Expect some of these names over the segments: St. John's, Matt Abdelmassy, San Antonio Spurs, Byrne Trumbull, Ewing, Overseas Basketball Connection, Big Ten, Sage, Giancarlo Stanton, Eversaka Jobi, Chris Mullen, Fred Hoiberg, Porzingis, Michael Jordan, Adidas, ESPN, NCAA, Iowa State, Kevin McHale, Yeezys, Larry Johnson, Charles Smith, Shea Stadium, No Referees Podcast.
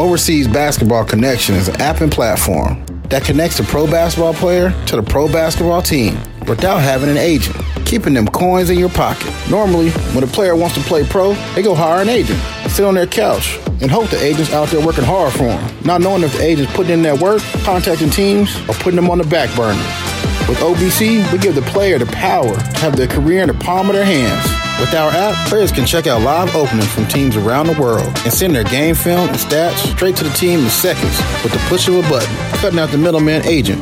Overseas Basketball Connection is an app and platform that connects the pro basketball player to the pro basketball team without having an agent, keeping them coins in your pocket. Normally, when a player wants to play pro, they go hire an agent, sit on their couch, and hope the agent's out there working hard for them, not knowing if the agent's putting in that work, contacting teams, or putting them on the back burner. With OBC, we give the player the power to have their career in the palm of their hands. With our app, players can check out live openings from teams around the world and send their game film and stats straight to the team in seconds with the push of a button, cutting out the middleman agent.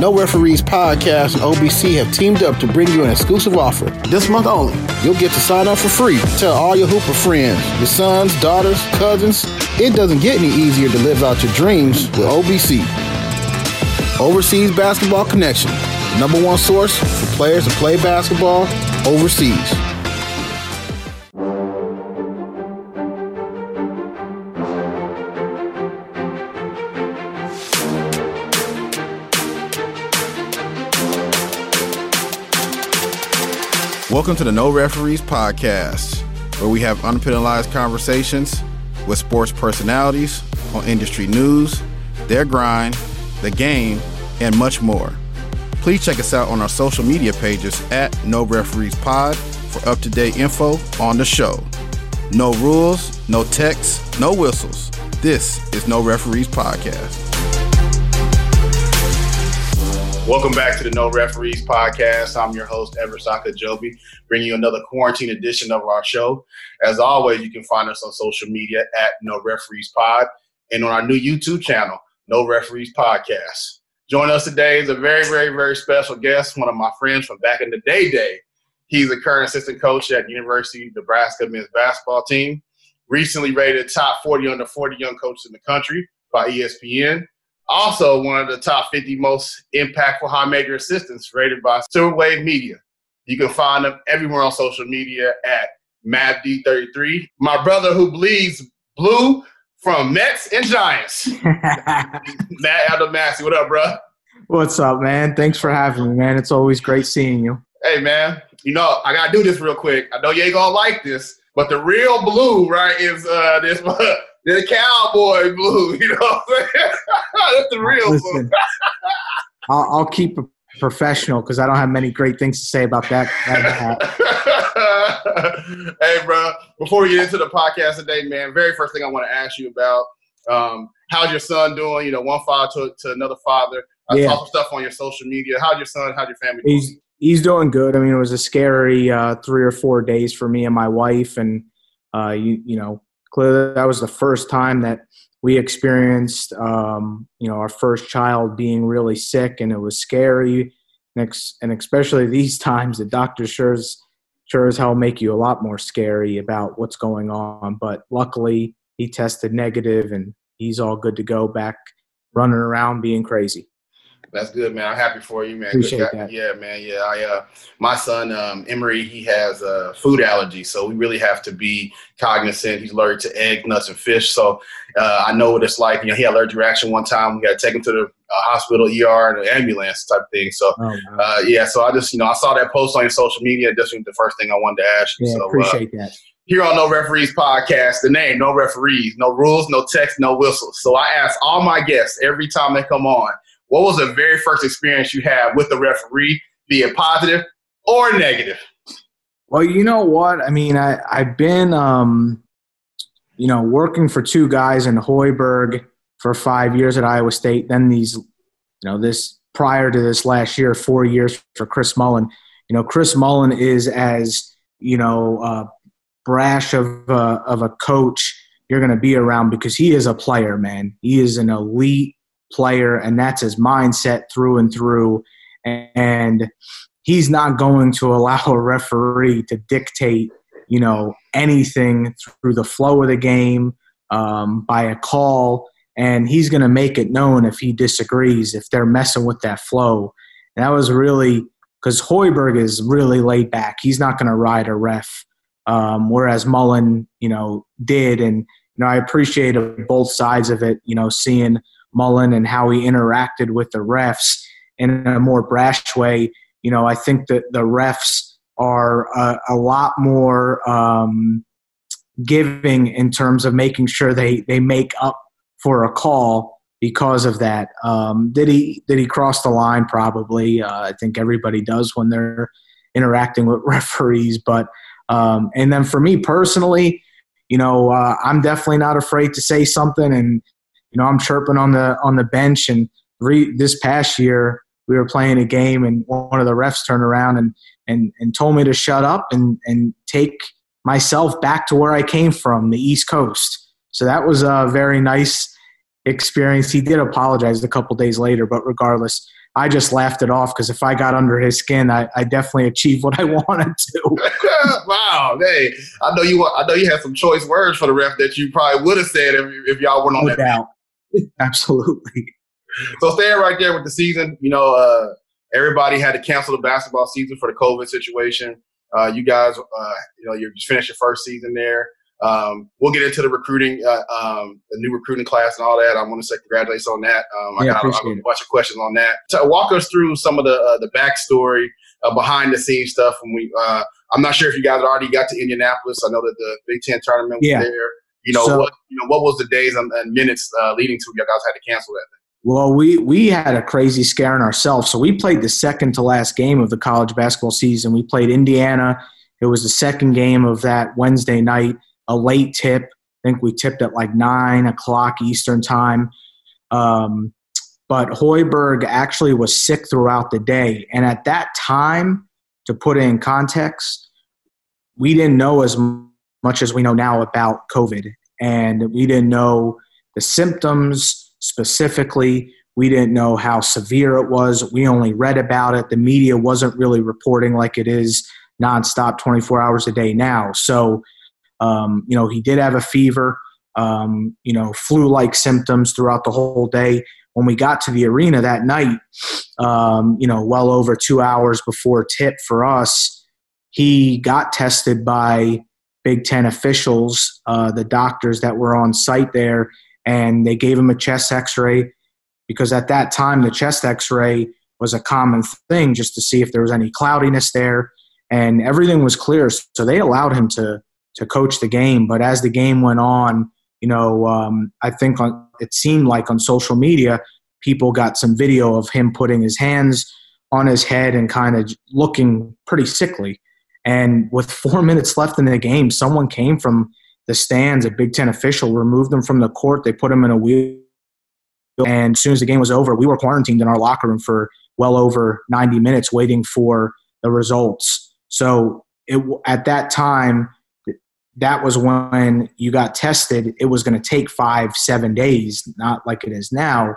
No Referees Podcast and OBC have teamed up to bring you an exclusive offer. This month only, you'll get to sign up for free. Tell all your Hooper friends, your sons, daughters, cousins. It doesn't get any easier to live out your dreams with OBC. Overseas Basketball Connection, number one source for players to play basketball overseas. Welcome to the No Referees Podcast, where we have unpenalized conversations with sports personalities on industry news, their grind, the game, and much more. Please check us out on our social media pages at No Referees Pod for up-to-date info on the show. No rules, no texts, no whistles. This is No Referees Podcast. Welcome back to the No Referees Podcast. I'm your host, Eversaka Jobi, bringing you another quarantine edition of our show. As always, you can find us on social media at No Referees Pod and on our new YouTube channel, No Referees Podcast. Joining us today is a very, very, very special guest, one of my friends from back in the day. He's a current assistant coach at University of Nebraska men's basketball team, recently rated top 40 under 40 young coaches in the country by ESPN. Also, one of the top 50 most impactful high-major assistants rated by Silver Wave Media. You can find him everywhere on social media at MadD33. My brother who bleeds blue from Mets and Giants. Matt Abdelmassy, what up, bro? What's up, man? Thanks for having me, man. It's always great seeing you. Hey, man. You know, I got to do this real quick. I know you ain't going to like this, but the real blue, right, is this one. The cowboy blue, you know what I'm saying? That's the real blue. I'll keep it professional because I don't have many great things to say about that. Hey, bro, before we get into the podcast today, man, very first thing I want to ask you about, how's your son doing? You know, one father to another father. I saw some stuff on your social media. How's your son? How's your family doing? He's doing good. I mean, it was a scary 3 or 4 days for me and my wife, and, you know, clearly, that was the first time that we experienced, our first child being really sick, and it was scary. And especially these times, the doctor sure as hell make you a lot more scary about what's going on. But luckily, he tested negative, and he's all good to go, back running around being crazy. That's good, man. I'm happy for you, man. Appreciate that. Yeah, man. Yeah, my son, Emery, he has a food allergy, so we really have to be cognizant. He's allergic to eggs, nuts, and fish, so I know what it's like. You know, he had allergic reaction one time. We got to take him to the hospital, ER, and an ambulance type thing. So, so I just, I saw that post on your social media. That's the first thing I wanted to ask you. Yeah, so, appreciate that. Here on No Referees Podcast, the name, No Referees, no rules, no text, no whistles. So I ask all my guests every time they come on, what was the very first experience you had with the referee, be it positive or negative? Well, you know what? I mean, I've been, working for two guys in Hoiberg for 5 years at Iowa State. Then prior to this last year, 4 years for Chris Mullen. You know, Chris Mullen is as, brash of a coach you're going to be around, because he is a player, man. He is an elite player, and that's his mindset through and through, and he's not going to allow a referee to dictate anything through the flow of the game by a call, and he's going to make it known if he disagrees, if they're messing with that flow. And that was really, because Hoiberg is really laid back, he's not going to ride a ref, whereas Mullen did. And I appreciated both sides of it, seeing Mullen and how he interacted with the refs in a more brash way. I think that the refs are a lot more giving in terms of making sure they make up for a call because of that. Did he cross the line? Probably. I think everybody does when they're interacting with referees. But and then for me personally, you know, I'm definitely not afraid to say something. And you know, I'm chirping on the bench. And this past year, we were playing a game, and one of the refs turned around and told me to shut up and take myself back to where I came from, the East Coast. So that was a very nice experience. He did apologize a couple days later, but regardless, I just laughed it off because if I got under his skin, I definitely achieved what I wanted to. Wow, hey, I know you had some choice words for the ref that you probably would have said if y'all weren't on that. No doubt. Absolutely. So staying right there with the season, you know, everybody had to cancel the basketball season for the COVID situation. You guys, you know, you just finished your first season there. We'll get into the recruiting, the new recruiting class and all that. I want to say congratulations on that. I got a bunch of questions on that. So walk us through some of the backstory, behind the scenes stuff. When we, I'm not sure if you guys already got to Indianapolis. I know that the Big Ten tournament was there. You know, so, what was the days and minutes leading to you guys had to cancel that thing? Well, we had a crazy scare in ourselves. So we played the second to last game of the college basketball season. We played Indiana. It was the second game of that Wednesday night, a late tip. I think we tipped at like 9 o'clock Eastern time. But Hoiberg actually was sick throughout the day. And at that time, to put it in context, we didn't know as much as we know now about COVID. And we didn't know the symptoms specifically. We didn't know how severe it was. We only read about it. The media wasn't really reporting like it is nonstop 24 hours a day now. So, you know, he did have a fever, you know, flu-like symptoms throughout the whole day. When we got to the arena that night, you know, well over 2 hours before tip for us, he got tested by Big Ten officials, the doctors that were on site there, and they gave him a chest x-ray because at that time the chest x-ray was a common thing just to see if there was any cloudiness there, and everything was clear. So they allowed him to coach the game. But as the game went on, you know, I think it seemed like on social media, people got some video of him putting his hands on his head and kind of looking pretty sickly. And with 4 minutes left in the game, someone came from the stands, a Big Ten official, removed them from the court. They put them in a wheel. And as soon as the game was over, we were quarantined in our locker room for well over 90 minutes waiting for the results. So at that time, that was when you got tested. It was going to take 5-7 days, not like it is now.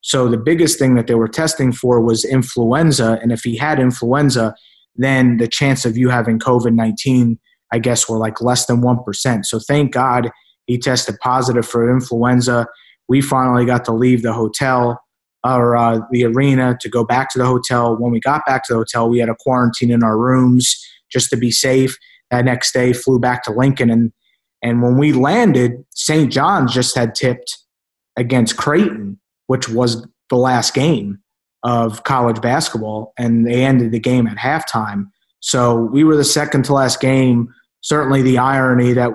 So the biggest thing that they were testing for was influenza. And if he had influenza, then the chance of you having COVID-19, I guess, we're like less than 1%. So thank God he tested positive for influenza. We finally got to leave the hotel or the arena to go back to the hotel. When we got back to the hotel, we had a quarantine in our rooms just to be safe. That next day, flew back to Lincoln. And when we landed, St. John's just had tipped against Creighton, which was the last game of college basketball. And they ended the game at halftime. So we were the second to last game. Certainly the irony that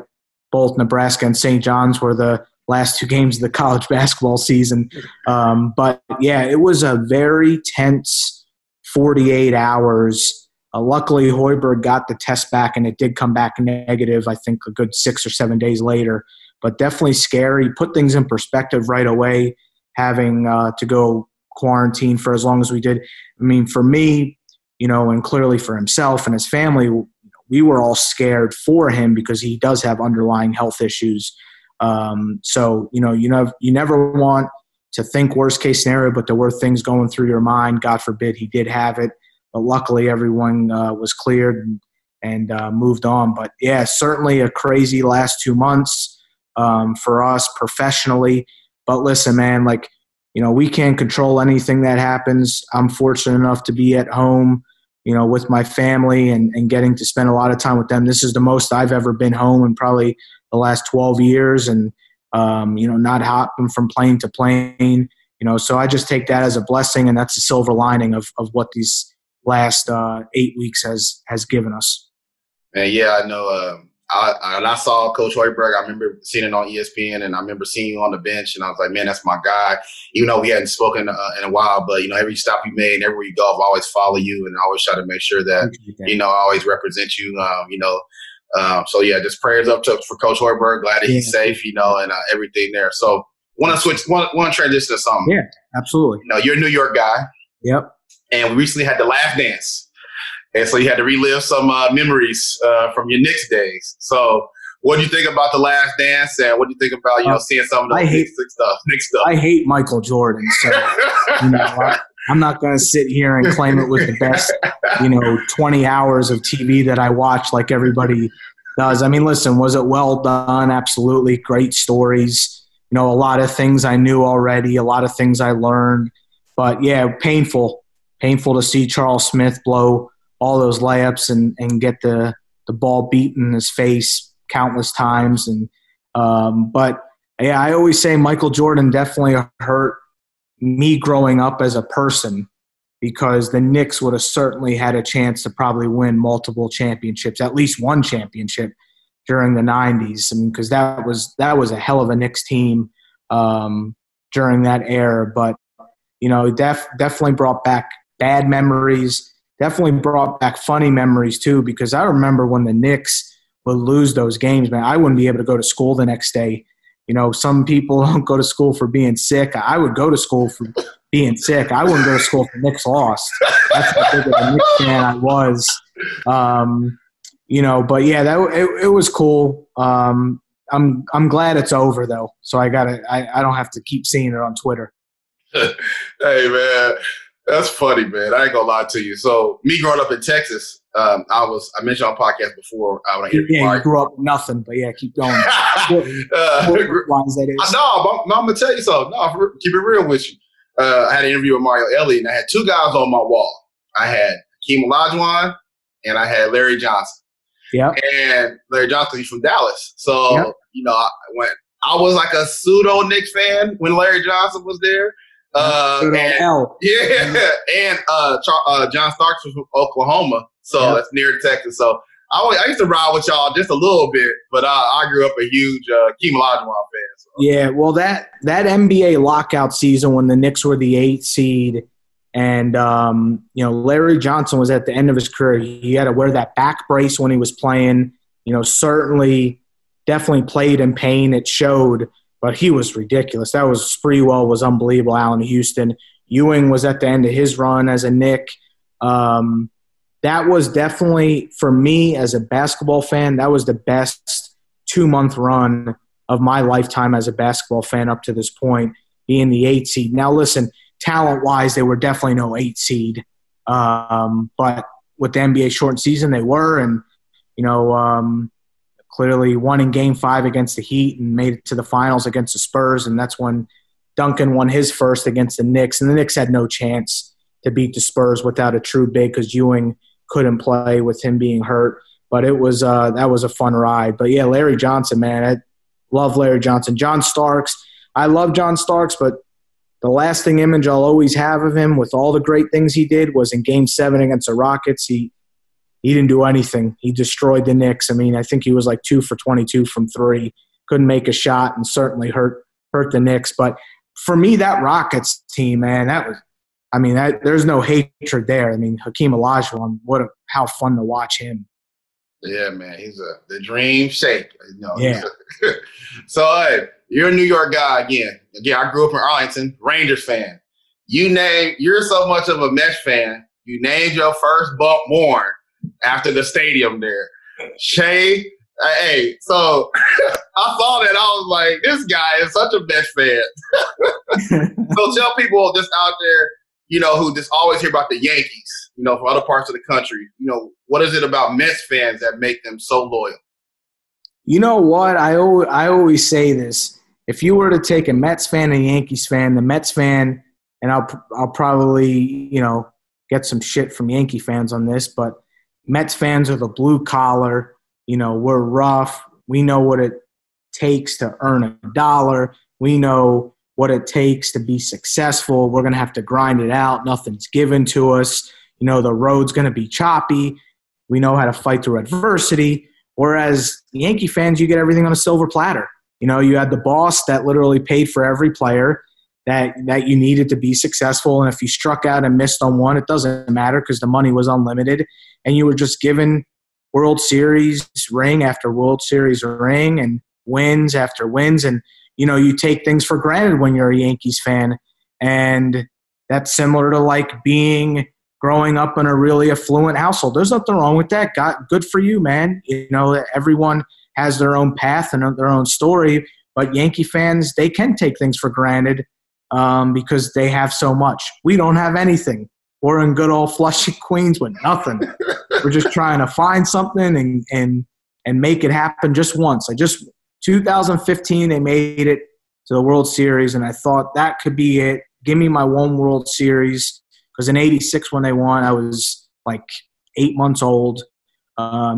both Nebraska and St. John's were the last two games of the college basketball season. But, yeah, it was a very tense 48 hours. Luckily, Hoiberg got the test back, and it did come back negative, I think, a good 6 or 7 days later. But definitely scary. Put things in perspective right away, having to go quarantine for as long as we did. I mean, for me, you know, and clearly for himself and his family, we were all scared for him because he does have underlying health issues. So, you never want to think worst case scenario, but there were things going through your mind. God forbid he did have it, but luckily everyone was cleared and moved on. But yeah, certainly a crazy last 2 months for us professionally. But listen, man, like, you know, we can't control anything that happens. I'm fortunate enough to be at home, you know, with my family and getting to spend a lot of time with them. This is the most I've ever been home in probably the last 12 years and, you know, not hopping from plane to plane, you know. So I just take that as a blessing, and that's the silver lining of what these last 8 weeks has given us. And yeah, I know I saw Coach Hoiberg. I remember seeing it on ESPN, and I remember seeing you on the bench, and I was like, man, that's my guy. Even though we hadn't spoken in a while, but, you know, every stop you made, everywhere you go, I've always follow you, and I always try to make sure that, you know, I always represent you, you know. So, yeah, just prayers up to for Coach Hoiberg. Glad that he's safe, you know, and everything there. So want to transition to something. Yeah, absolutely. You know, you're a New York guy. Yep. And we recently had the Laugh Dance. And so you had to relive some memories from your Knicks days. So what do you think about the Last Dance, and what do you think about, you know, seeing some of the Knicks stuff? I hate Michael Jordan. So, you know, I'm not going to sit here and claim it was the best, you know, 20 hours of TV that I watched like everybody does. I mean, listen, was it well done? Absolutely. Great stories. You know, a lot of things I knew already, a lot of things I learned. But, yeah, painful to see Charles Smith blow all those layups and get the ball beaten in his face countless times. And but, yeah, I always say Michael Jordan definitely hurt me growing up as a person, because the Knicks would have certainly had a chance to probably win multiple championships, at least one championship during the 90s. I mean, because that was a hell of a Knicks team during that era. But, you know, definitely brought back bad memories. Definitely brought back funny memories, too, because I remember when the Knicks would lose those games, man, I wouldn't be able to go to school the next day. You know, some people don't go to school for being sick. I would go to school for being sick. I wouldn't go to school for Knicks lost. That's how big of a Knicks fan I was. You know, but, yeah, it was cool. I'm glad it's over, though, so I don't have to keep seeing it on Twitter. Hey, man. That's funny, man. I ain't gonna lie to you. So, me growing up in Texas, I mentioned on podcast before. You grew up with nothing, but yeah, keep going. I'm gonna tell you something. No, keep it real with you. I had an interview with Mario Elliott, and I had two guys on my wall. I had Hakeem Olajuwon, and I had Larry Johnson. Yeah, and Larry Johnson, he's from Dallas, so you know, I was like a pseudo Knicks fan when Larry Johnson was there. John Starks was from Oklahoma, so that's near Texas. So I used to ride with y'all just a little bit, but I grew up a huge Hakeem Olajuwon fan. So. Yeah, well, that NBA lockout season when the Knicks were the 8th seed, and you know, Larry Johnson was at the end of his career. He had to wear that back brace when he was playing. You know, definitely played in pain. It showed. But he was ridiculous. Sprewell was unbelievable. Allen Houston, Ewing was at the end of his run as a Knick. That was definitely, for me as a basketball fan, that was the best 2-month run of my lifetime as a basketball fan up to this point, being the 8th seed. Now, listen, talent-wise, they were definitely no 8th seed. But with the NBA shortened season, they were, and you know. Clearly won in Game 5 against the Heat and made it to the finals against the Spurs, and that's when Duncan won his first against the Knicks. And the Knicks had no chance to beat the Spurs without a true big because Ewing couldn't play with him being hurt. But it was that was a fun ride. But, yeah, Larry Johnson, man, I love Larry Johnson. John Starks, I love John Starks, but the lasting image I'll always have of him with all the great things he did was in Game 7 against the Rockets. He didn't do anything. He destroyed the Knicks. I mean, I think he was like 2 for 22 from 3. Couldn't make a shot, and certainly hurt the Knicks. But for me, that Rockets team, man, there's no hatred there. I mean, Hakeem Olajuwon, how fun to watch him. Yeah, man, he's the dream shape. No, yeah. So hey, you're a New York guy again. Yeah, I grew up in Arlington, Rangers fan. You're so much of a Mets fan. You named your first bump Warren. After the stadium there. Shea, hey, so I saw that. I was like, this guy is such a Mets fan. So tell people just out there, you know, who just always hear about the Yankees, you know, from other parts of the country, you know, what is it about Mets fans that make them so loyal? You know what? I always say this. If you were to take a Mets fan and a Yankees fan, the Mets fan, and I'll probably, you know, get some shit from Yankee fans on this, but Mets fans are the blue collar, you know, we're rough. We know what it takes to earn a dollar. We know what it takes to be successful. We're going to have to grind it out. Nothing's given to us. You know, the road's going to be choppy. We know how to fight through adversity. Whereas Yankee fans, you get everything on a silver platter. You know, you had the boss that literally paid for every player that you needed to be successful. And if you struck out and missed on one, it doesn't matter because the money was unlimited. And you were just given World Series ring after World Series ring and wins after wins. And, you know, you take things for granted when you're a Yankees fan. And that's similar to like growing up in a really affluent household. There's nothing wrong with that. God, good for you, man. You know, everyone has their own path and their own story, but Yankee fans, they can take things for granted because they have so much. We don't have anything. We're in good old Flushing, Queens with nothing. We're just trying to find something and make it happen just once. 2015, they made it to the World Series, and I thought that could be it. Give me my one World Series. Because in 86 when they won, I was like 8 months old.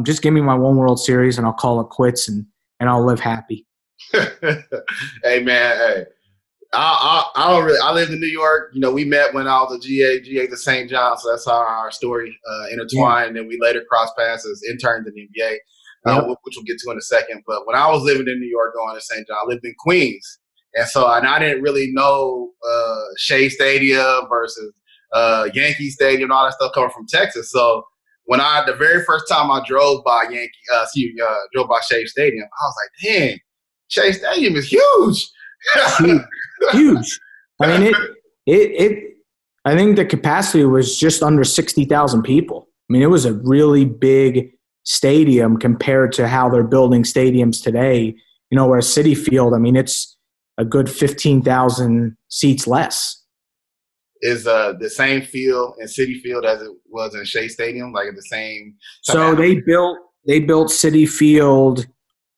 Just give me my one World Series and I'll call it quits and I'll live happy. Hey, man, hey. I lived in New York. You know, we met when I was a GA to St. John's. So that's how our story intertwined. Yeah. And we later crossed paths as interns in the NBA, which we'll get to in a second. But when I was living in New York going to St. John's, I lived in Queens. And I didn't really know Shea Stadium versus Yankee Stadium, all that stuff coming from Texas. So when the very first time I drove by drove by Shea Stadium, I was like, "Dang, Shea Stadium is huge, huge." I mean, it. I think the capacity was just under 60,000 people. I mean, it was a really big stadium compared to how they're building stadiums today. You know, where Citi Field, I mean, it's a good 15,000 seats less. Is the same field in Citi Field as it was in Shea Stadium, like the same? So they built Citi Field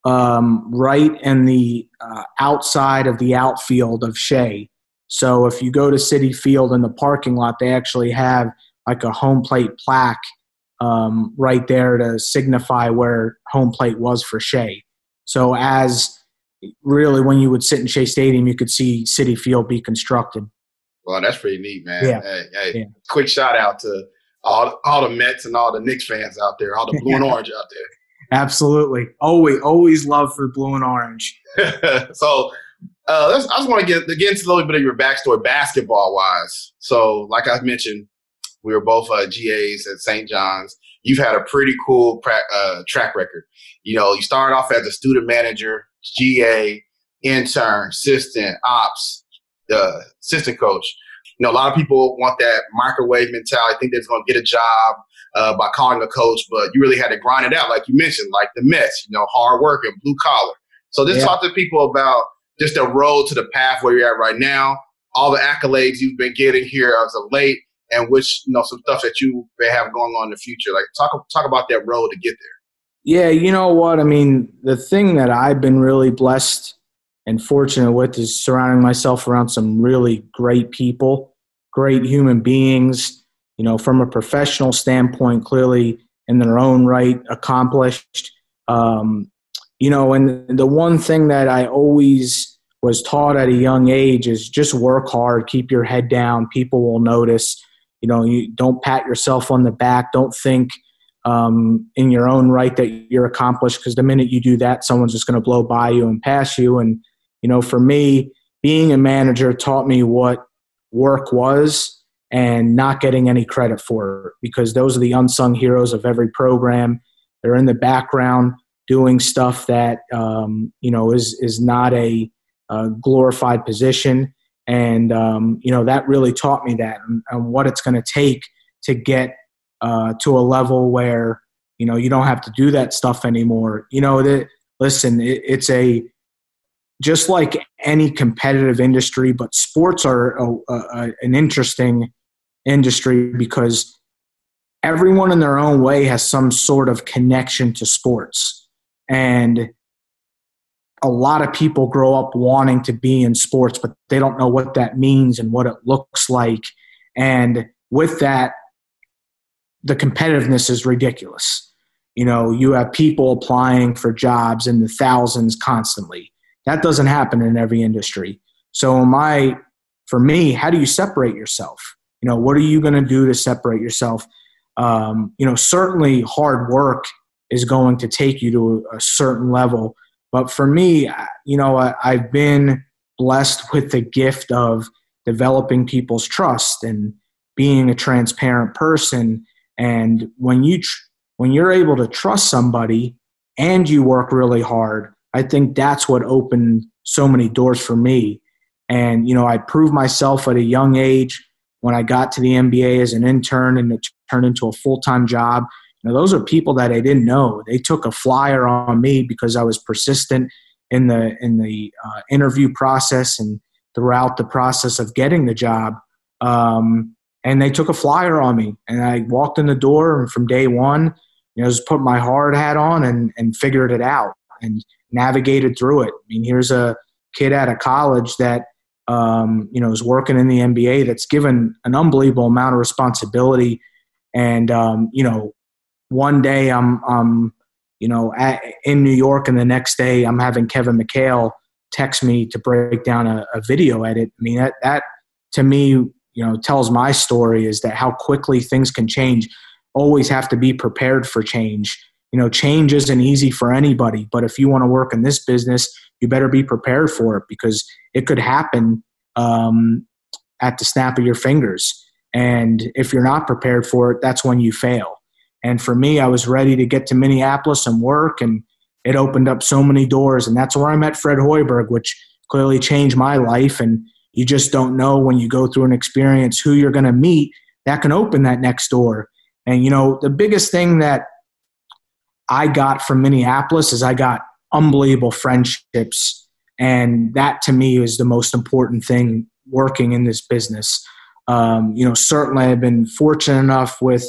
right in the outside of the outfield of Shea. So if you go to Citi Field in the parking lot, they actually have like a home plate plaque right there to signify where home plate was for Shea. So as really when you would sit in Shea Stadium, you could see Citi Field be constructed. Well, that's pretty neat, man. Yeah. Hey, quick shout out to all the Mets and all the Knicks fans out there, all the blue and orange out there. Absolutely. Always love for blue and orange. So I just want to get into a little bit of your backstory basketball-wise. So like I mentioned, we were both GAs at St. John's. You've had a pretty cool track record. You know, you started off as a student manager, GA, intern, assistant, ops, assistant coach. You know, a lot of people want that microwave mentality. I think they're going to get a job by calling a coach, but you really had to grind it out, like you mentioned, like the Mets, you know, hard work and blue collar. So just talk to people about just the road to the path where you're at right now, all the accolades you've been getting here as of late, and which, you know, some stuff that you may have going on in the future. Like talk about that road to get there. Yeah, you know what? I mean, the thing that I've been really blessed and fortunate with is surrounding myself around some really great people, great human beings, you know, from a professional standpoint, clearly in their own right, accomplished. You know, and the one thing that I always was taught at a young age is just work hard, keep your head down, people will notice. You know, you don't pat yourself on the back, don't think in your own right that you're accomplished, because the minute you do that, someone's just going to blow by you and pass you. And you know, for me, being a manager taught me what work was and not getting any credit for it, because those are the unsung heroes of every program. They're in the background doing stuff that, you know, is not a glorified position. And, you know, that really taught me that and what it's going to take to get to a level where, you know, you don't have to do that stuff anymore. You know, just like any competitive industry, but sports are an interesting industry because everyone in their own way has some sort of connection to sports. And a lot of people grow up wanting to be in sports, but they don't know what that means and what it looks like. And with that, the competitiveness is ridiculous. You know, you have people applying for jobs in the thousands constantly. That doesn't happen in every industry. So for me, how do you separate yourself? You know, what are you going to do to separate yourself? You know, certainly hard work is going to take you to a certain level. But for me, you know, I've been blessed with the gift of developing people's trust and being a transparent person. And when you're able to trust somebody and you work really hard, I think that's what opened so many doors for me. And, you know, I proved myself at a young age when I got to the NBA as an intern, and it turned into a full-time job. Now, those are people that I didn't know. They took a flyer on me because I was persistent in the interview process and throughout the process of getting the job. And they took a flyer on me. And I walked in the door, and from day one, you know, just put my hard hat on and figured it out and navigated through it. I mean, here's a kid out of college that, you know, is working in the NBA, that's given an unbelievable amount of responsibility. And, you know, one day I'm you know, in New York, and the next day I'm having Kevin McHale text me to break down a video edit. I mean, that to me, you know, tells my story, is that how quickly things can change. Always have to be prepared for change. You know, change isn't easy for anybody, but if you want to work in this business, you better be prepared for it, because it could happen at the snap of your fingers. And if you're not prepared for it, that's when you fail. And for me, I was ready to get to Minneapolis and work, and it opened up so many doors. And that's where I met Fred Hoiberg, which clearly changed my life. And you just don't know when you go through an experience who you're going to meet that can open that next door. And, you know, the biggest thing that I got from Minneapolis is I got unbelievable friendships. And that, to me, is the most important thing working in this business. You know, certainly I've been fortunate enough with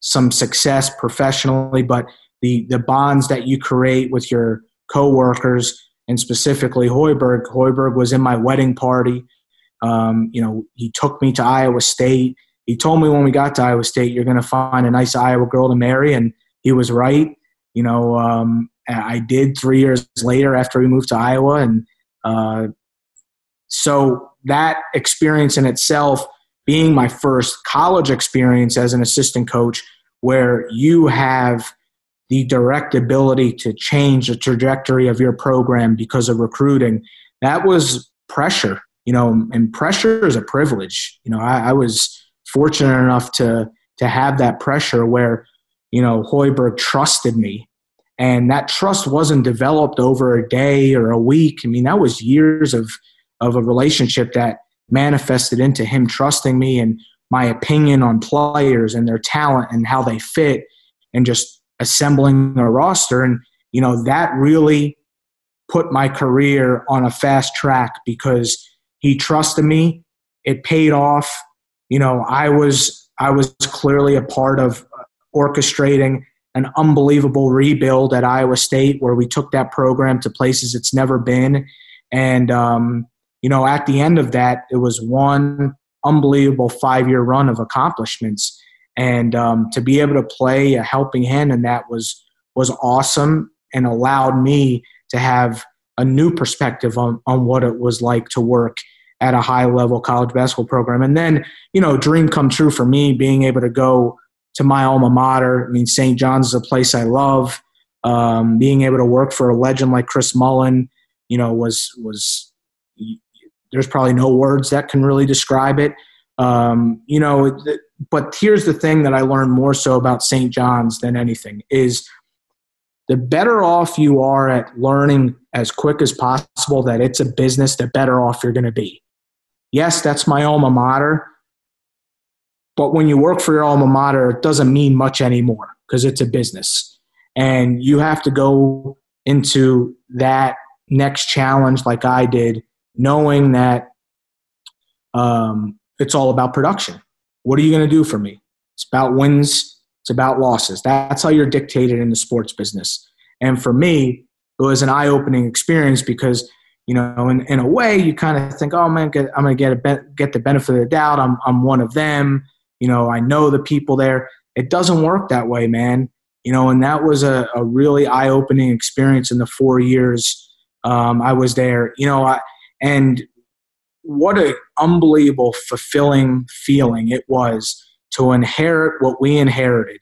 some success professionally, but the bonds that you create with your coworkers, and specifically Hoiberg. Hoiberg was in my wedding party. You know, he took me to Iowa State. He told me when we got to Iowa State, you're going to find a nice Iowa girl to marry, and he was right. You know, I did 3 years later after we moved to Iowa, and so that experience in itself, being my first college experience as an assistant coach, where you have the direct ability to change the trajectory of your program because of recruiting, that was pressure, you know, and pressure is a privilege. You know, I was fortunate enough to have that pressure where, you know, Hoiberg trusted me, and that trust wasn't developed over a day or a week. I mean, that was years of a relationship that manifested into him trusting me and my opinion on players and their talent and how they fit, and just assembling a roster. And, you know, that really put my career on a fast track because he trusted me. It paid off. You know, I was clearly a part of orchestrating an unbelievable rebuild at Iowa State, where we took that program to places it's never been. And, you know, at the end of that, it was one unbelievable 5-year run of accomplishments. And to be able to play a helping hand in that was awesome, and allowed me to have a new perspective on what it was like to work at a high-level college basketball program. And then, you know, dream come true for me, being able to go to my alma mater. I mean, St. John's is a place I love. Being able to work for a legend like Chris Mullen, you know, was – there's probably no words that can really describe it. You know, but here's the thing that I learned more so about St. John's than anything, is the better off you are at learning as quick as possible that it's a business, the better off you're going to be. Yes, that's my alma mater, but when you work for your alma mater, it doesn't mean much anymore because it's a business. And you have to go into that next challenge like I did, knowing that it's all about production. What are you going to do for me? It's about wins. It's about losses. That's how you're dictated in the sports business. And for me, it was an eye-opening experience because, you know, in a way, you kind of think, oh, man, I'm going to get the benefit of the doubt. I'm one of them. You know, I know the people there. It doesn't work that way, man. You know, and that was a really eye-opening experience in the 4 years I was there. You know, And what an unbelievable, fulfilling feeling it was to inherit what we inherited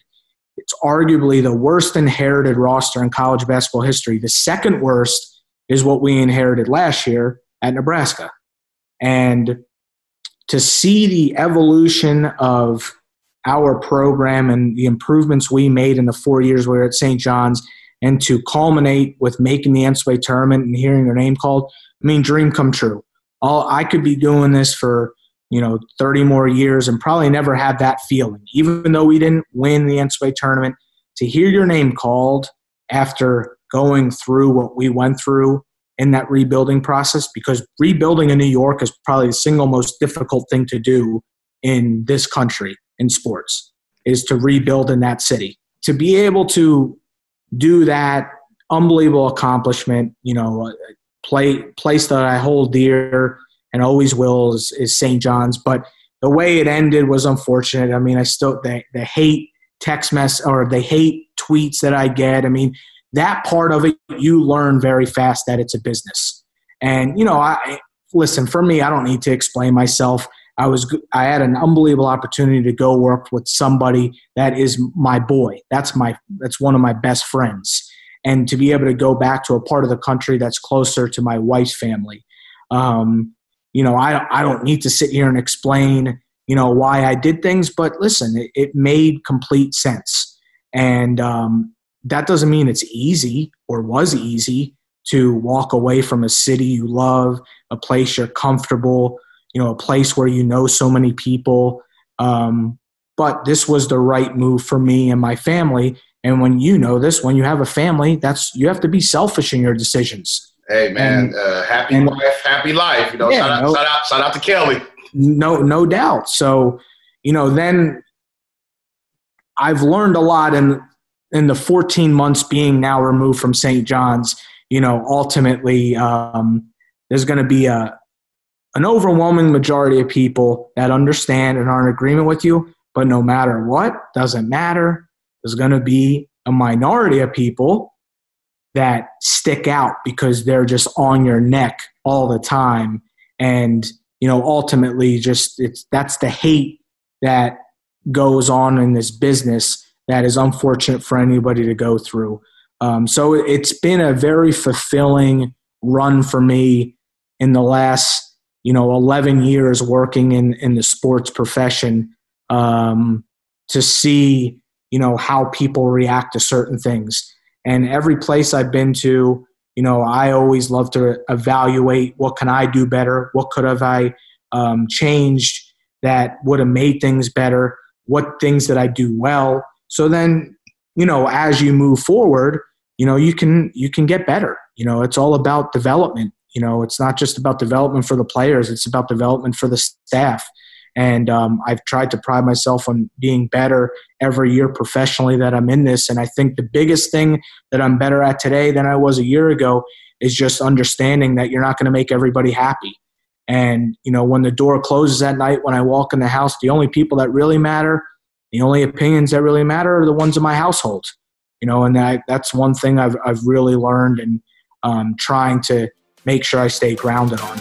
It's arguably the worst inherited roster in college basketball history. The second worst is what we inherited last year at Nebraska. And to see the evolution of our program and the improvements we made in the 4 years we were at St. John's, and to culminate with making the NCAA tournament and hearing their name called, I mean, dream come true. I could be doing this for, 30 more years and probably never have that feeling. Even though we didn't win the NCAA tournament, to hear your name called after going through what we went through in that rebuilding process, because rebuilding in New York is probably the single most difficult thing to do in this country in sports, is to rebuild in that city. To be able to do that unbelievable accomplishment, place that I hold dear and always will is St. John's. But the way it ended was unfortunate. I mean, I still – the hate text mess or the hate tweets that I get, I mean, that part of it, you learn very fast that it's a business. And, listen, for me, I don't need to explain myself. I had an unbelievable opportunity to go work with somebody that is my boy. That's one of my best friends. And to be able to go back to a part of the country that's closer to my wife's family. I don't need to sit here and explain, why I did things, but listen, it made complete sense. And that doesn't mean it's easy or was easy to walk away from a city you love, a place you're comfortable, a place where so many people. But this was the right move for me and my family. And when you have a family, you have to be selfish in your decisions. Hey man, happy wife, happy life. Shout out to Kelly. No doubt. So, then I've learned a lot in the 14 months being now removed from St. John's. Ultimately, there's going to be an overwhelming majority of people that understand and are in agreement with you. But no matter what, doesn't matter. There's going to be a minority of people that stick out because they're just on your neck all the time. And, ultimately that's the hate that goes on in this business that is unfortunate for anybody to go through. So it's been a very fulfilling run for me in the last, 11 years working in the sports profession, to see how people react to certain things. And every place I've been to, I always love to evaluate what can I do better? What could have I changed that would have made things better? What things did I do well? So then, as you move forward, you can get better. It's all about development. It's not just about development for the players. It's about development for the staff. And I've tried to pride myself on being better every year professionally that I'm in this. And I think the biggest thing that I'm better at today than I was a year ago is just understanding that you're not going to make everybody happy. And, when the door closes at night, when I walk in the house, the only people that really matter, the only opinions that really matter are the ones in my household. And that's one thing I've really learned and trying to make sure I stay grounded on.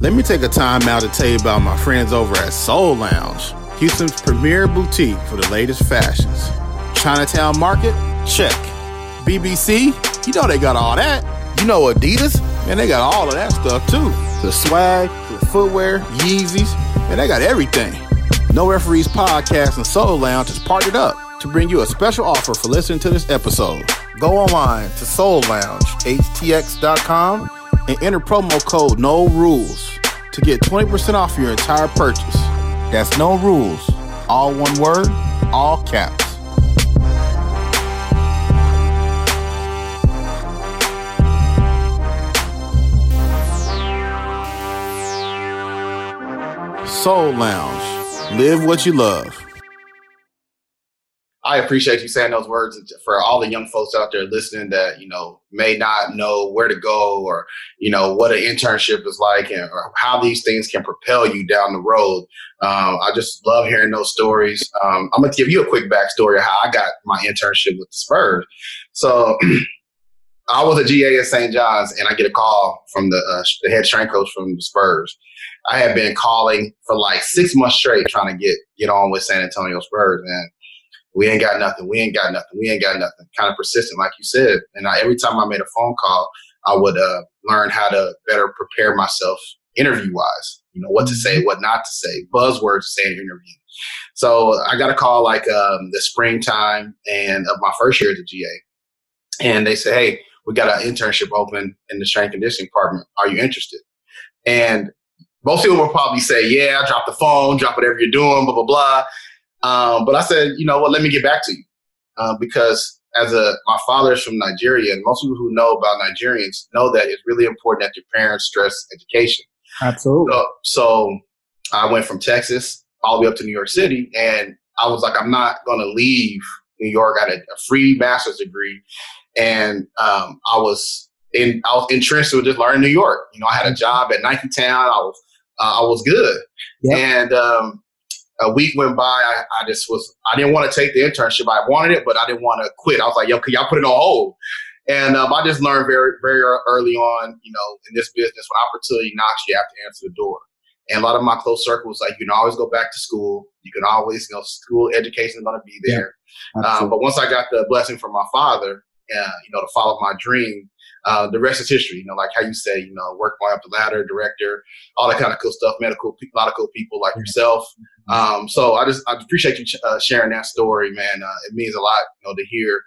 Let me take a time out to tell you about my friends over at Soul Lounge, Houston's premier boutique for the latest fashions. Chinatown Market? Check. BBC? They got all that. Adidas? Man, they got all of that stuff too. The swag, the footwear, Yeezys, man, they got everything. No Referees Podcast and Soul Lounge has partnered up to bring you a special offer for listening to this episode. Go online to soulloungehtx.com and enter promo code No Rules to get 20% off your entire purchase. That's No Rules, all one word, all caps. Soul Lounge, live what you love. I appreciate you saying those words for all the young folks out there listening that, may not know where to go or, what an internship is like and or how these things can propel you down the road. I just love hearing those stories. I'm going to give you a quick backstory of how I got my internship with the Spurs. So I was a GA at St. John's, and I get a call from the head strength coach from the Spurs. I had been calling for like 6 months straight trying to get on with San Antonio Spurs, and we ain't got nothing. Kind of persistent, like you said. And every time I made a phone call, I would learn how to better prepare myself interview-wise. You know, what to say, what not to say, buzzwords to say in an interview. So I got a call like the springtime and of my first year at the GA. And they said, hey, we got an internship open in the strength and conditioning department. Are you interested? And most people will probably say, yeah, drop the phone, drop whatever you're doing, blah, blah, blah. But I said, you know what, let me get back to you. Because my father's from Nigeria, and most people who know about Nigerians know that it's really important that your parents stress education. Absolutely. So I went from Texas all the way up to New York City, and I was like, I'm not going to leave New York. I had a free master's degree, and I was entrenched with just learning New York. You know, I had a job at Nike Town. I was good. Yep. And a week went by. I didn't want to take the internship. I wanted it, but I didn't want to quit. I was like, yo, can y'all put it on hold? And I just learned very, very early on, you know, in this business, when opportunity knocks, you have to answer the door. And a lot of my close circle was like, you can always go back to school. You can always, you know, school education is going to be there. Yeah, but once I got the blessing from my father, you know, to follow my dream, the rest is history. You know, like how you say, you know, work my way up the ladder, director, all that kind of cool stuff, a lot of cool people like yourself. So I appreciate you sharing that story, man. It means a lot, you know, to hear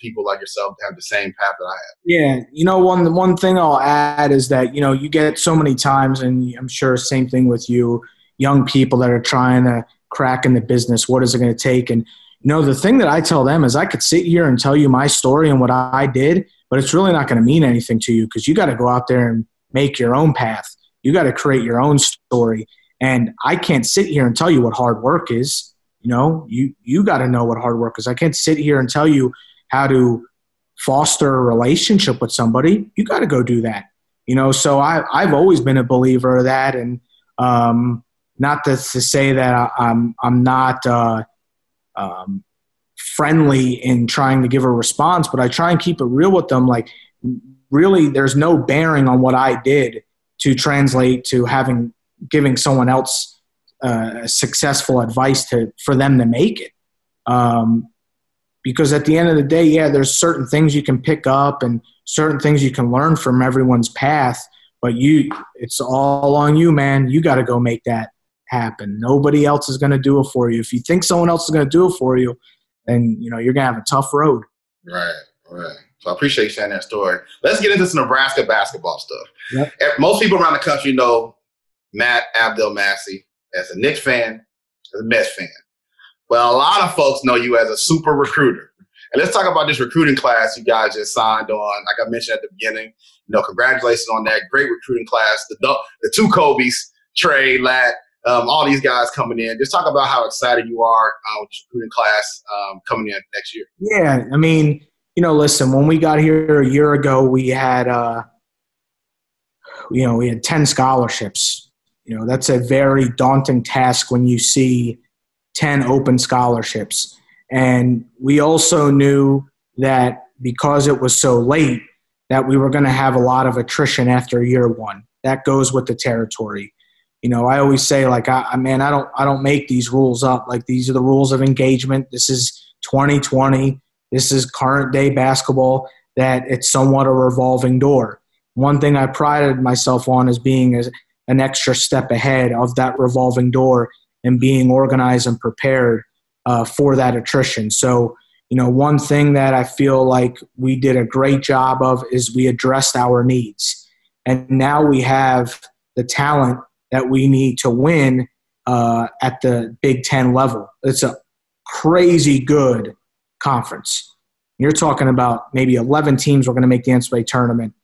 people like yourself have the same path that I have. Yeah. You know, one thing I'll add is that, you know, you get so many times, and I'm sure same thing with you, young people that are trying to crack in the business. What is it going to take? And, you know, the thing that I tell them is I could sit here and tell you my story and what I did, but it's really not going to mean anything to you because you got to go out there and make your own path. You got to create your own story. And I can't sit here and tell you what hard work is. You know, you got to know what hard work is. I can't sit here and tell you how to foster a relationship with somebody. You got to go do that. You know, so I've always been a believer of that. And not to say that I'm not friendly in trying to give a response, but I try and keep it real with them. Like, really, there's no bearing on what I did to translate to giving someone else successful advice for them to make it. Because at the end of the day, yeah, there's certain things you can pick up and certain things you can learn from everyone's path, but it's all on you, man. You got to go make that happen. Nobody else is going to do it for you. If you think someone else is going to do it for you, then, you know, you're going to have a tough road. Right. So I appreciate you sharing that story. Let's get into some Nebraska basketball stuff. Yep. Most people around the country know Matt Abdelmassy as a Knicks fan, as a Mets fan. Well, a lot of folks know you as a super recruiter. And let's talk about this recruiting class you guys just signed on. Like I mentioned at the beginning, you know, congratulations on that great recruiting class. The two Kobes, Trey, Lat, all these guys coming in. Just talk about how excited you are with this recruiting class coming in next year. Yeah, I mean, you know, listen, when we got here a year ago, we had 10 scholarships. You know, that's a very daunting task when you see 10 open scholarships. And we also knew that because it was so late that we were going to have a lot of attrition after year one. That goes with the territory. You know, I always say, like, I don't make these rules up. Like, these are the rules of engagement. This is 2020. This is current day basketball, that it's somewhat a revolving door. One thing I prided myself on is being an extra step ahead of that revolving door and being organized and prepared for that attrition. So, you know, one thing that I feel like we did a great job of is we addressed our needs. And now we have the talent that we need to win at the Big Ten level. It's a crazy good conference. You're talking about maybe 11 teams were going to make the NCAA tournament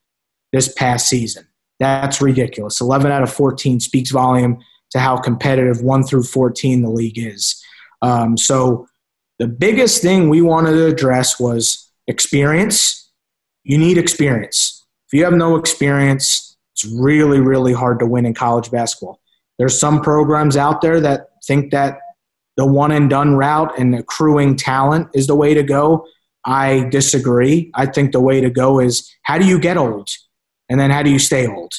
this past season. That's ridiculous. 11 out of 14 speaks volume to how competitive 1 through 14 the league is. So the biggest thing we wanted to address was experience. You need experience. If you have no experience, it's really, really hard to win in college basketball. There's some programs out there that think that the one-and-done route and accruing talent is the way to go. I disagree. I think the way to go is, how do you get old? And then how do you stay old?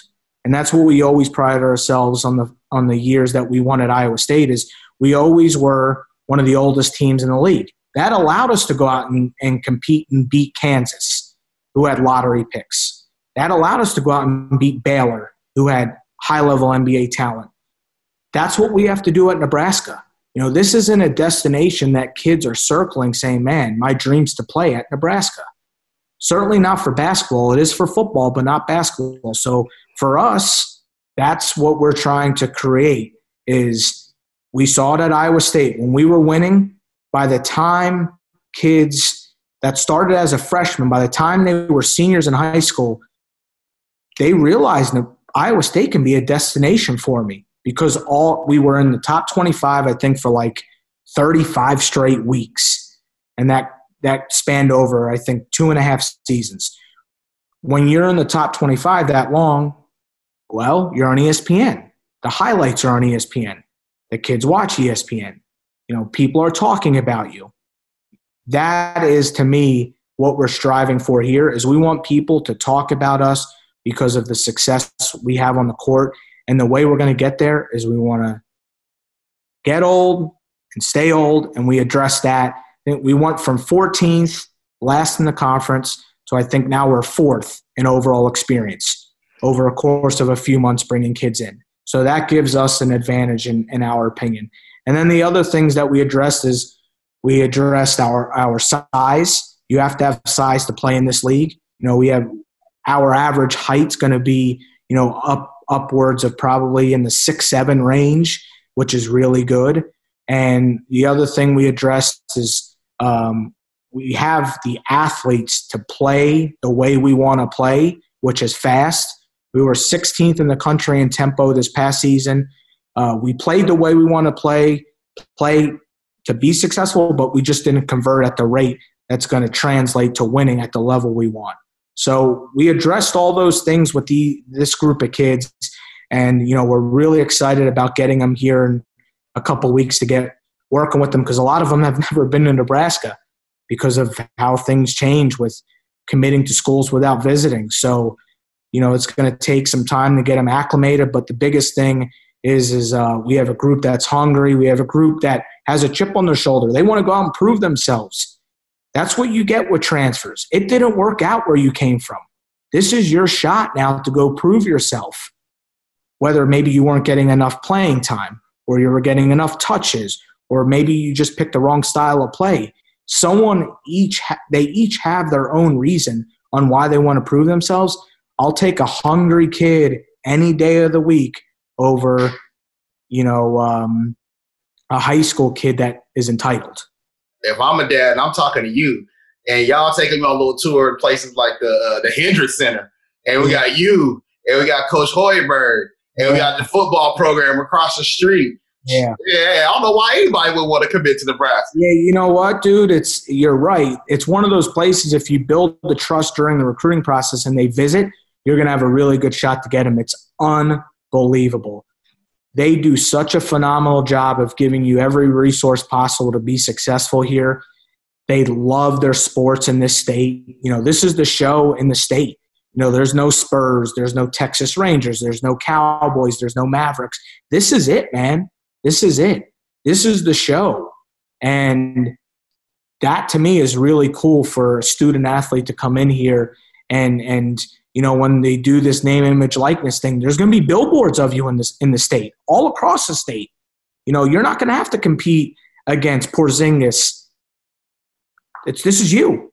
And that's what we always pride ourselves on the years that we won at Iowa State, is we always were one of the oldest teams in the league. That allowed us to go out and compete and beat Kansas, who had lottery picks. That allowed us to go out and beat Baylor, who had high-level NBA talent. That's what we have to do at Nebraska. You know, this isn't a destination that kids are circling saying, man, my dream's to play at Nebraska. Certainly not for basketball. It is for football, but not basketball. So for us, that's what we're trying to create. Is we saw it at Iowa State. When we were winning, by the time kids that started as a freshman, by the time they were seniors in high school, they realized that Iowa State can be a destination for me, because all we were in the top 25, I think, for like 35 straight weeks. And that spanned over, I think, 2.5 seasons. When you're in the top 25 that long, well, you're on ESPN. The highlights are on ESPN. The kids watch ESPN. You know, people are talking about you. That is, to me, what we're striving for here, is we want people to talk about us because of the success we have on the court. And the way we're going to get there is we want to get old and stay old, and we address that. We went from 14th, last in the conference, so I think now we're 4th in overall experience over a course of a few months bringing kids in. So that gives us an advantage in our opinion. And then the other things that we addressed is we addressed our size. You have to have size to play in this league. You know, we have our average height's going to be, you know, upwards of probably in the 6'7" range, which is really good. And the other thing we addressed is we have the athletes to play the way we want to play, which is fast. We were 16th in the country in tempo this past season. We played the way we want to play to be successful, but we just didn't convert at the rate that's going to translate to winning at the level we want. So we addressed all those things with this group of kids, and you know, we're really excited about getting them here in a couple weeks to get working with them, because a lot of them have never been to Nebraska because of how things change with committing to schools without visiting. So, you know, it's going to take some time to get them acclimated, but the biggest thing is we have a group that's hungry. We have a group that has a chip on their shoulder. They want to go out and prove themselves. That's what you get with transfers. It didn't work out where you came from. This is your shot now to go prove yourself, whether maybe you weren't getting enough playing time, or you were getting enough touches, or maybe you just picked the wrong style of play. They each have their own reason on why they want to prove themselves. I'll take a hungry kid any day of the week over, you know, a high school kid that is entitled. If I'm a dad and I'm talking to you, and y'all taking me on a little tour in places like the Hendrix Center, and we got you, and we got Coach Hoiberg, and we got the football program across the street. Yeah, I don't know why anybody would want to commit to Nebraska. Yeah, you know what, dude? You're right. It's one of those places, if you build the trust during the recruiting process and they visit, you're going to have a really good shot to get them. It's unbelievable. They do such a phenomenal job of giving you every resource possible to be successful here. They love their sports in this state. You know, this is the show in the state. You know, there's no Spurs, there's no Texas Rangers, there's no Cowboys, there's no Mavericks. This is it, man. This is it. This is the show. And that to me is really cool for a student athlete to come in here and you know, when they do this name, image, likeness thing, there's going to be billboards of you in the state, all across the state. You know, you're not going to have to compete against Porzingis. This is you.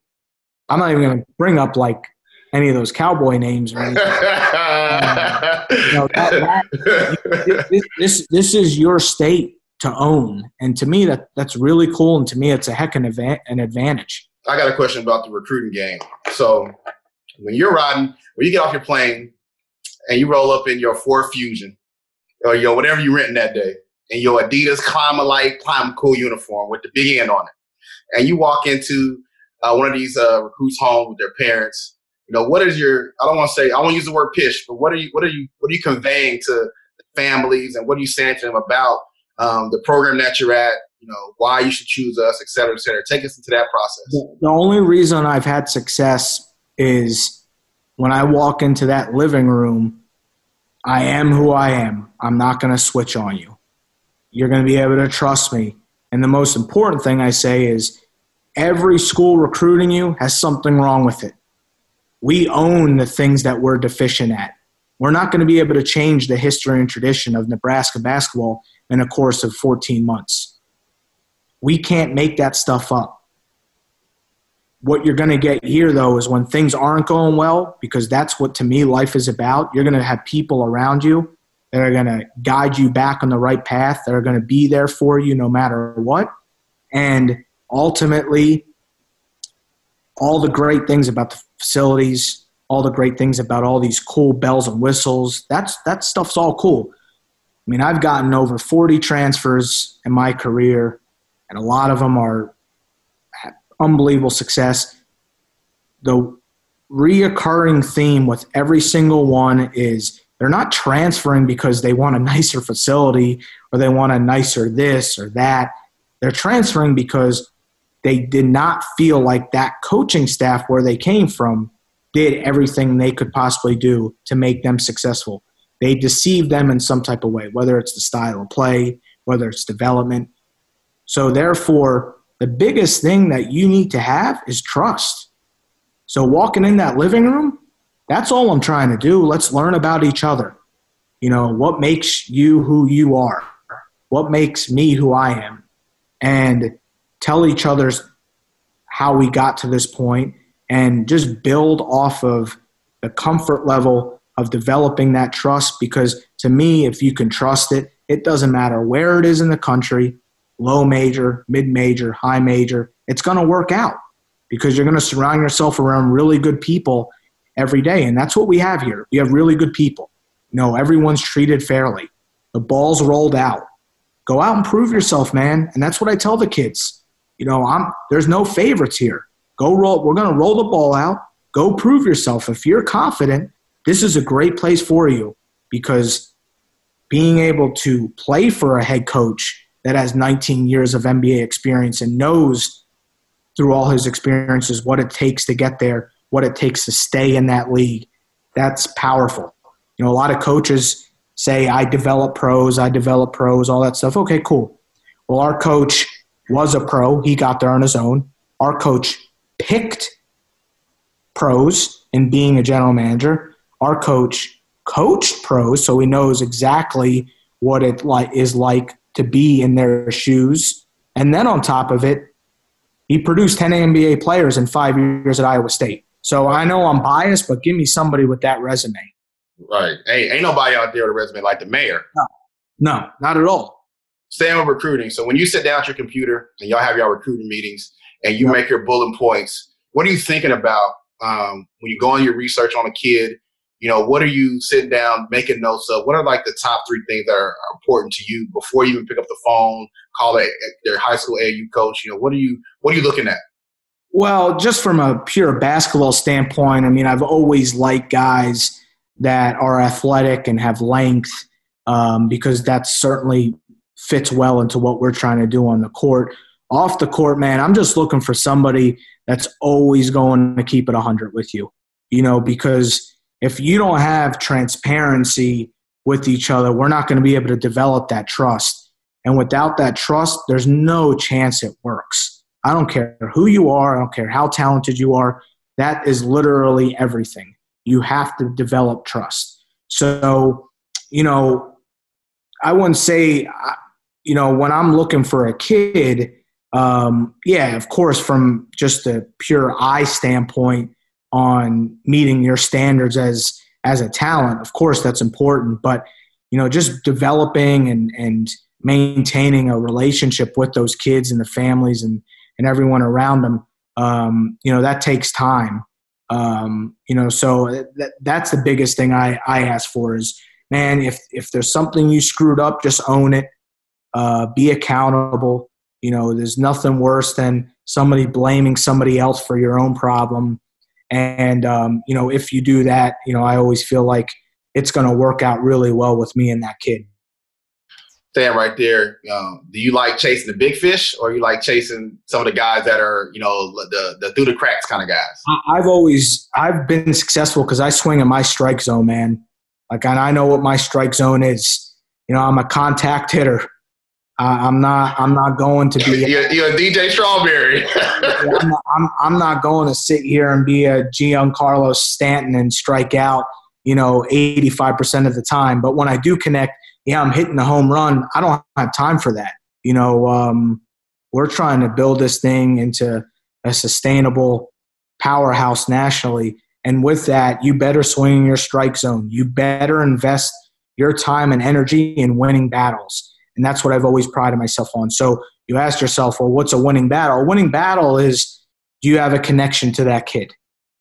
I'm not even going to bring up like any of those cowboy names or anything. You know, this is your state to own, and to me that's really cool. And to me, it's a heck of an advantage. I got a question about the recruiting game. So. When you get off your plane and you roll up in your Ford Fusion or your whatever you're renting that day, and your Adidas Climalite Climacool uniform with the big N on it, and you walk into one of these recruits' home with their parents, you know, what is your? I won't use the word pitch, but what are you conveying to the families, and what are you saying to them about the program that you're at? why you should choose us, et cetera, et cetera. Take us into that process. The only reason I've had success is when I walk into that living room, I am who I am. I'm not going to switch on you. You're going to be able to trust me. And the most important thing I say is every school recruiting you has something wrong with it. We own the things that we're deficient at. We're not going to be able to change the history and tradition of Nebraska basketball in a course of 14 months. We can't make that stuff up. What you're going to get here, though, is when things aren't going well, because that's what, to me, life is about. You're going to have people around you that are going to guide you back on the right path, that are going to be there for you no matter what. And ultimately, all the great things about the facilities, all the great things about all these cool bells and whistles, that stuff's all cool. I mean, I've gotten over 40 transfers in my career, and a lot of them are unbelievable success. The reoccurring theme with every single one is they're not transferring because they want a nicer facility or they want a nicer this or that. They're transferring because they did not feel like that coaching staff where they came from did everything they could possibly do to make them successful. They deceived them in some type of way, whether it's the style of play, whether it's development. So therefore, the biggest thing that you need to have is trust. So walking in that living room, that's all I'm trying to do. Let's learn about each other. What makes you who you are? What makes me who I am? And tell each other how we got to this point, and just build off of the comfort level of developing that trust. Because to me, if you can trust it, it doesn't matter where it is in the country, low major, mid major, high major, it's going to work out because you're going to surround yourself around really good people every day. And that's what we have here. We have really good people. Everyone's treated fairly. The ball's rolled out. Go out and prove yourself, man. And that's what I tell the kids. There's no favorites here. Go roll. We're going to roll the ball out. Go prove yourself. If you're confident, this is a great place for you, because being able to play for a head coach that has 19 years of NBA experience and knows through all his experiences what it takes to get there, what it takes to stay in that league, that's powerful. A lot of coaches say, I develop pros, all that stuff. Okay, cool. Well, our coach was a pro. He got there on his own. Our coach picked pros in being a general manager. Our coach coached pros, so he knows exactly what it is like to be in their shoes. And then on top of it, he produced 10 NBA players in 5 years at Iowa State. So I know I'm biased, but give me somebody with that resume. Right. Hey, ain't nobody out there with a resume like the mayor. No, not at all. Same with recruiting. So when you sit down at your computer and y'all have y'all recruiting meetings and you make your bullet points, what are you thinking about when you go on your research on a kid? What are you sitting down making notes of? What are the top three things that are important to you before you even pick up the phone, call their high school AAU coach? What are you looking at? Well, just from a pure basketball standpoint, I mean, I've always liked guys that are athletic and have length because that's certainly fits well into what we're trying to do on the court. Off the court, man, I'm just looking for somebody that's always going to keep it 100 with you, because if you don't have transparency with each other, we're not going to be able to develop that trust. And without that trust, there's no chance it works. I don't care who you are. I don't care how talented you are. That is literally everything. You have to develop trust. So, I wouldn't say when I'm looking for a kid, of course, from just a pure eye standpoint on meeting your standards as a talent, of course, that's important. But, just developing and maintaining a relationship with those kids and the families and everyone around them, that takes time. So that's the biggest thing I ask for is, man, if there's something you screwed up, just own it. Be accountable. There's nothing worse than somebody blaming somebody else for your own problem. And, if you do that, I always feel like it's going to work out really well with me and that kid. saying right there, do you like chasing the big fish, or you like chasing some of the guys that are, you know, the through the cracks kind of guys? I've been successful because I swing in my strike zone, man. Like, and I know what my strike zone is. You know, I'm a contact hitter. I'm not going to be. You're a DJ Strawberry. I'm not going to sit here and be a Giancarlo Stanton and strike out, you know, 85% of the time. But when I do connect, yeah, I'm hitting a home run. I don't have time for that. You know, we're trying to build this thing into a sustainable powerhouse nationally. And with that, you better swing in your strike zone. You better invest your time and energy in winning battles. And that's what I've always prided myself on. So you ask yourself, well, what's a winning battle? A winning battle is, do you have a connection to that kid?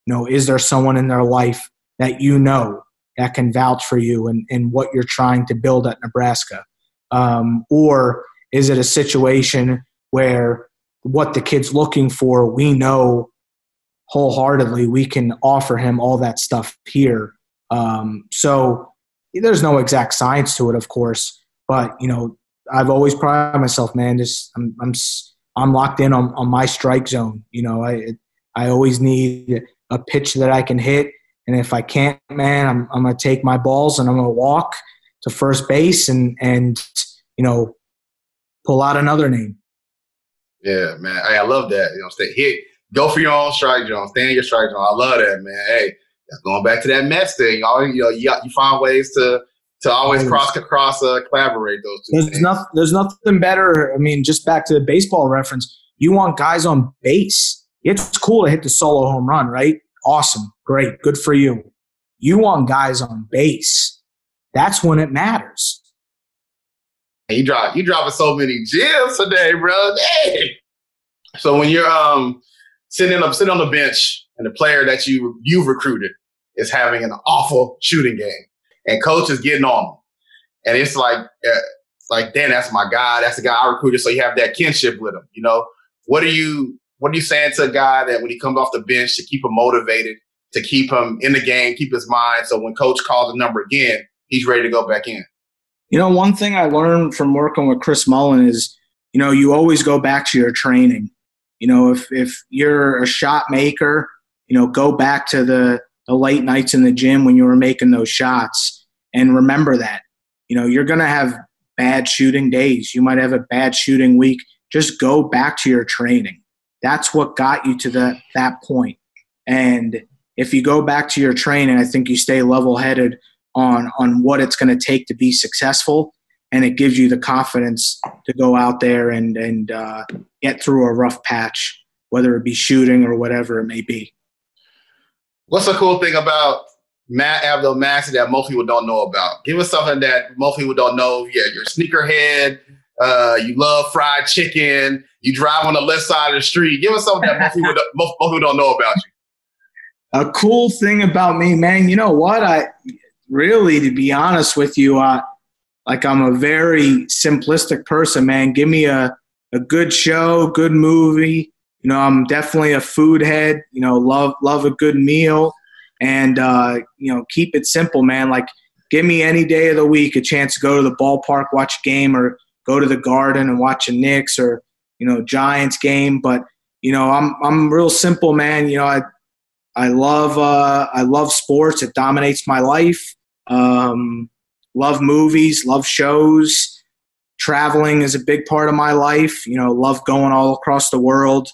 You know, is there someone in their life that you know that can vouch for you and what you're trying to build at Nebraska? Or is it a situation where what the kid's looking for, we know wholeheartedly we can offer him all that stuff here? So there's no exact science to it, of course. But, you know, I've always prided myself, man. Just I'm locked in on my strike zone. You know, I always need a pitch that I can hit, and if I can't, man, I'm gonna take my balls and I'm gonna walk to first base and you know, pull out another name. Yeah, man, I love that. You know, stay hit, go for your own strike zone, stay in your strike zone. I love that, man. Hey, going back to that Mets thing, you know, you find ways to always collaborate those two things. There's nothing better. I mean, just back to the baseball reference, you want guys on base. It's cool to hit the solo home run, right? Awesome. Great. Good for you. You want guys on base. That's when it matters. Hey, you dropping so many gems today, bro. Hey. So when you're sitting on the bench and the player that you've recruited is having an awful shooting game, and coach is getting on him, and it's like, damn, that's my guy. That's the guy I recruited. So you have that kinship with him. You know, what are you saying to a guy that when he comes off the bench to keep him motivated, to keep him in the game, keep his mind, so when coach calls the number again, he's ready to go back in? You know, one thing I learned from working with Chris Mullen is, you know, you always go back to your training. You know, if you're a shot maker, you know, go back to the late nights in the gym when you were making those shots, and remember that, you know, you're going to have bad shooting days. You might have a bad shooting week. Just go back to your training. That's what got you to that point. And if you go back to your training, I think you stay level-headed on what it's going to take to be successful. And it gives you the confidence to go out there and get through a rough patch, whether it be shooting or whatever it may be. What's the cool thing about Matt Abdelmassy that most people don't know about? Give us something that most people don't know. Yeah, you're a sneakerhead. You love fried chicken. You drive on the left side of the street. Give us something that most people don't know about you. A cool thing about me, man, you know what? I really, to be honest with you, I'm a very simplistic person, man. Give me a good show, good movie. You know, I'm definitely a food head, you know, love a good meal, and, you know, keep it simple, man. Like, give me any day of the week a chance to go to the ballpark, watch a game, or go to the Garden and watch a Knicks or, you know, Giants game. But, you know, I'm real simple, man. You know, I love sports. It dominates my life. Love movies, love shows. Traveling is a big part of my life. You know, love going all across the world.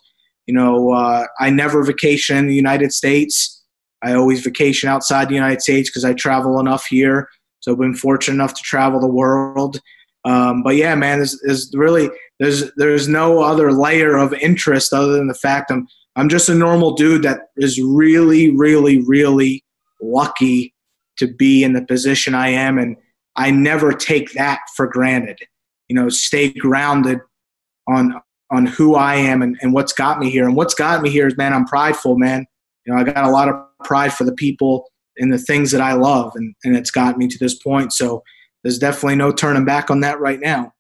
You know, I never vacation in the United States. I always vacation outside the United States because I travel enough here. So I've been fortunate enough to travel the world. But yeah, man, there's really no other layer of interest other than the fact I'm just a normal dude that is really, really, really lucky to be in the position I am, and I never take that for granted. You know, stay grounded on who I am and what's got me here. And what's got me here is, man, I'm prideful, man. You know, I got a lot of pride for the people and the things that I love, and it's got me to this point. So there's definitely no turning back on that right now.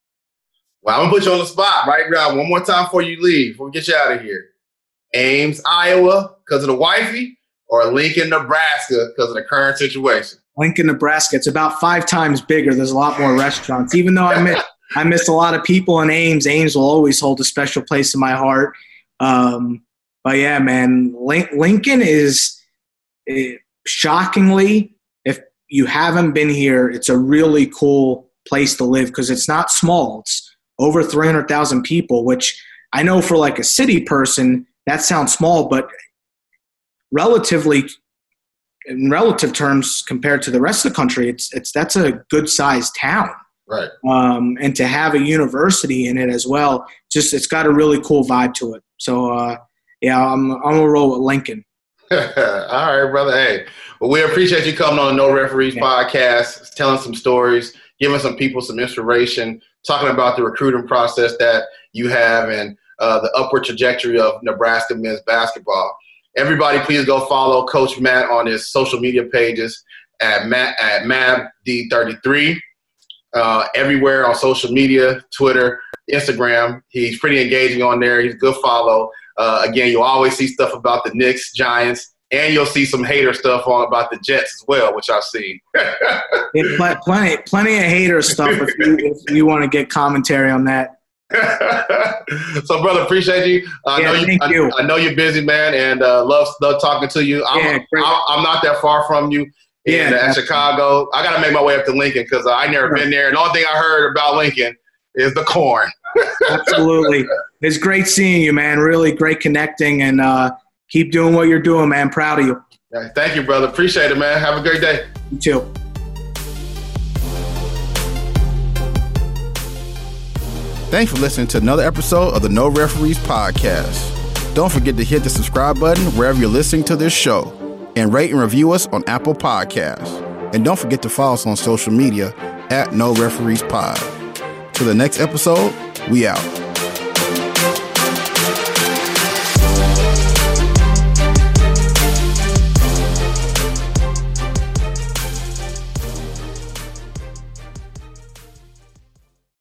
Well, I'm going to put you on the spot right now one more time before you leave, before we get you out of here. Ames, Iowa, because of the wifey, or Lincoln, Nebraska, because of the current situation? Lincoln, Nebraska. It's about 5 times bigger. There's a lot more restaurants, even though I miss I missed a lot of people in Ames. Ames will always hold a special place in my heart. But yeah, man, Lincoln is shockingly, if you haven't been here, it's a really cool place to live because it's not small. It's over 300,000 people, which I know for like a city person, that sounds small, but relatively in relative terms compared to the rest of the country, that's a good sized town. Right. And to have a university in it as well, just it's got a really cool vibe to it. So, yeah, I'm on a roll with Lincoln. All right, brother. Hey, well, we appreciate you coming on the No Referees Podcast, telling some stories, giving some people some inspiration, talking about the recruiting process that you have and the upward trajectory of Nebraska men's basketball. Everybody, please go follow Coach Matt on his social media pages at MabD33. Everywhere on social media, Twitter, Instagram. He's pretty engaging on there. He's a good follow. Again, you'll always see stuff about the Knicks, Giants, and you'll see some hater stuff on about the Jets as well, which I've seen. Plenty of hater stuff if you want to get commentary on that. So, brother, appreciate you. I know you. I know you're busy, man, and love talking to you. I'm not that far from you. Yeah, at Chicago. I got to make my way up to Lincoln because I never been there. And the only thing I heard about Lincoln is the corn. Absolutely. It's great seeing you, man. Really great connecting. And keep doing what you're doing, man. Proud of you. Right, thank you, brother. Appreciate it, man. Have a great day. You too. Thanks for listening to another episode of the No Referees Podcast. Don't forget to hit the subscribe button wherever you're listening to this show. And rate and review us on Apple Podcasts. And don't forget to follow us on social media at No Referees Pod. Till the next episode, we out.